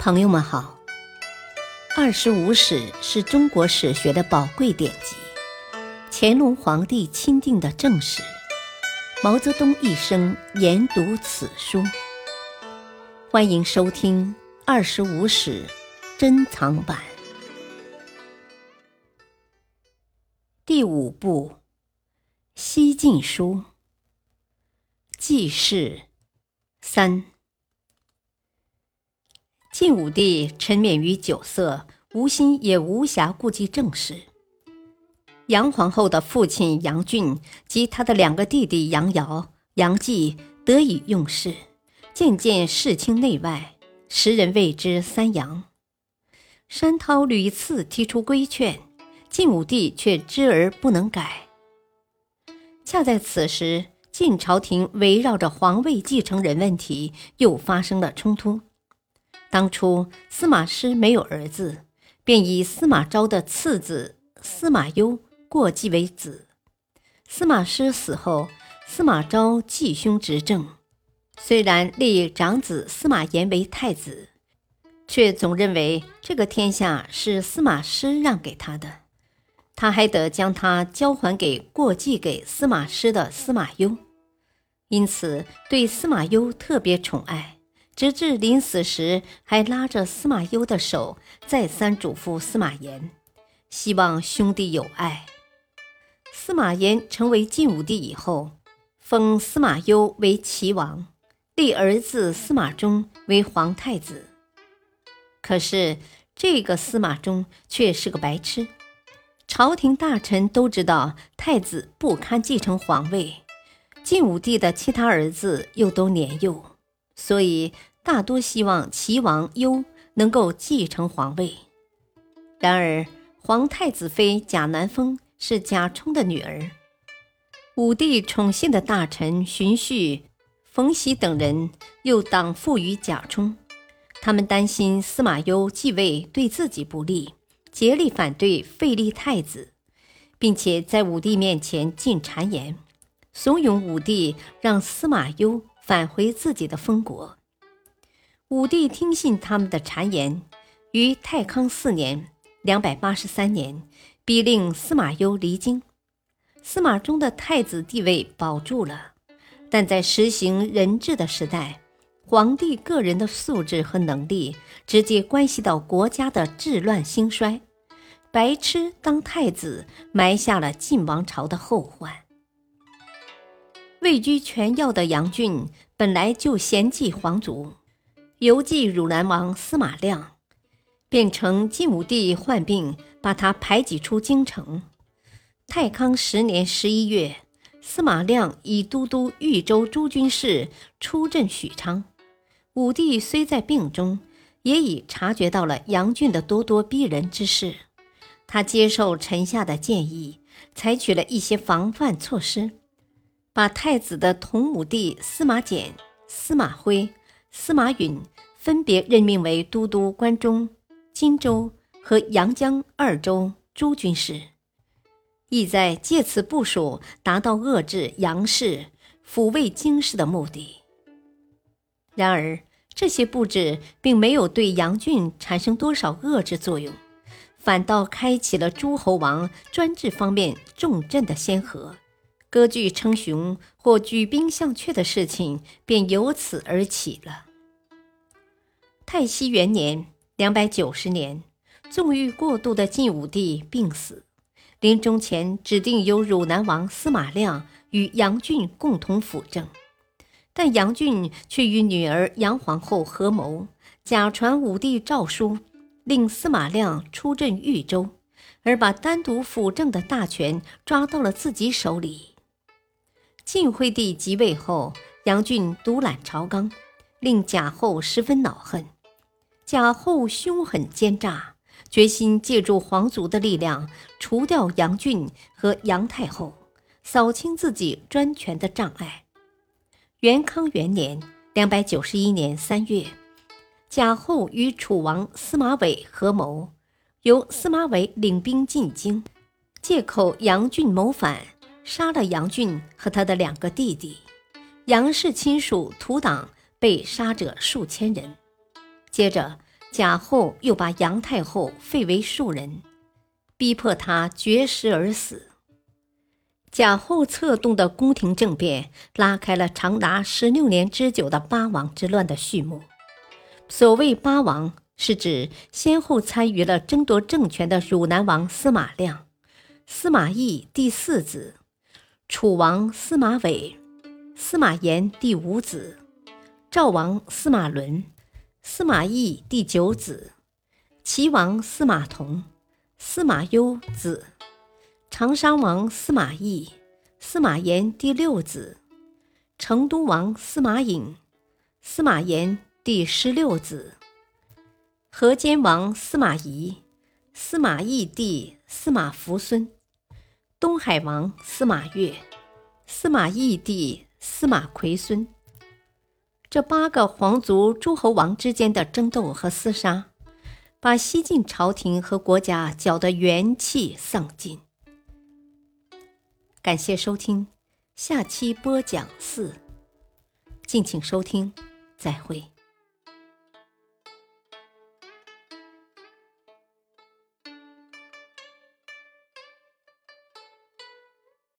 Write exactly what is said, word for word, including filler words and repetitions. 朋友们好，二十五史是中国史学的宝贵典籍，乾隆皇帝钦定的正史，毛泽东一生研读此书。欢迎收听二十五史珍藏版。第五部，西晋书，纪事三。晋武帝沉湎于酒色，无心也无暇顾及政事。杨皇后的父亲杨俊及他的两个弟弟杨尧、杨济得以用事，渐渐世卿内外，时人谓之三杨。山涛屡次提出规劝，晋武帝却知而不能改。恰在此时，晋朝廷围绕着皇位继承人问题又发生了冲突。当初司马师没有儿子，便以司马昭的次子司马攸过继为子。司马师死后，司马昭继兄执政，虽然立长子司马炎为太子，却总认为这个天下是司马师让给他的，他还得将它交还给过继给司马师的司马攸，因此对司马攸特别宠爱。直至临死时，还拉着司马攸的手，再三嘱咐司马炎，希望兄弟友爱。司马炎成为晋武帝以后，封司马攸为齐王，立儿子司马衷为皇太子。可是这个司马衷却是个白痴，朝廷大臣都知道太子不堪继承皇位，晋武帝的其他儿子又都年幼，所以大多希望齐王攸能够继承皇位。然而皇太子妃贾南风是贾充的女儿，武帝宠信的大臣荀彧、冯喜等人又党附于贾充，他们担心司马攸继位对自己不利，竭力反对废立太子，并且在武帝面前进谗言，怂恿武帝让司马攸返回自己的封国。武帝听信他们的谗言，于太康四年（二百八十三年）逼令司马攸离京。司马衷的太子地位保住了，但在实行人治的时代，皇帝个人的素质和能力直接关系到国家的治乱兴衰。白痴当太子，埋下了晋王朝的后患。位居权要的杨俊本来就嫌忌皇族，尤忌汝南王司马亮，便乘晋武帝患病把他排挤出京城。太康十年十一月，司马亮以都督豫州诸军事出镇许昌。武帝虽在病中，也已察觉到了杨俊的咄咄逼人之事，他接受臣下的建议，采取了一些防范措施，把太子的同母弟司马简、司马徽、司马允分别任命为都督关中、荆州和阳江二州诸军事，意在借此部署达到遏制杨氏、抚慰京师的目的。然而这些布置并没有对杨俊产生多少遏制作用，反倒开启了诸侯王专制方面重镇的先河，割据称雄或举兵向阙的事情便由此而起了。太熙元年（二百九十年），纵欲过度的晋武帝病死，临终前指定由汝南王司马亮与杨俊共同辅政，但杨俊却与女儿杨皇后合谋，假传武帝诏书，令司马亮出镇豫州，而把单独辅政的大权抓到了自己手里。晋惠帝即位后，杨俊独揽朝纲，令贾后十分恼恨。贾后凶狠奸诈，决心借助皇族的力量除掉杨俊和杨太后，扫清自己专权的障碍。元康元年（二百九十一年三月），贾后与楚王司马玮合谋，由司马玮领兵进京，借口杨俊谋反，杀了杨俊和他的两个弟弟，杨氏亲属、土党被杀者数千人。接着贾后又把杨太后废为庶人，逼迫她绝食而死。贾后策动的宫廷政变拉开了长达十六年之久的八王之乱的序幕。所谓八王，是指先后参与了争夺政权的汝南王司马亮、司马懿第四子、楚王司马玮、司马炎第五子、赵王司马伦、司马懿第九子、齐王司马同、司马攸子、长沙王司马懿、司马炎第六子、成都王司马颖、司马炎第十六子、河间王司马懿、司马懿弟司马福孙、东海王司马越、司马懿弟司马奎孙。这八个皇族诸侯王之间的争斗和厮杀，把西晋朝廷和国家搅得元气丧尽。感谢收听，下期播讲四，敬请收听，再会。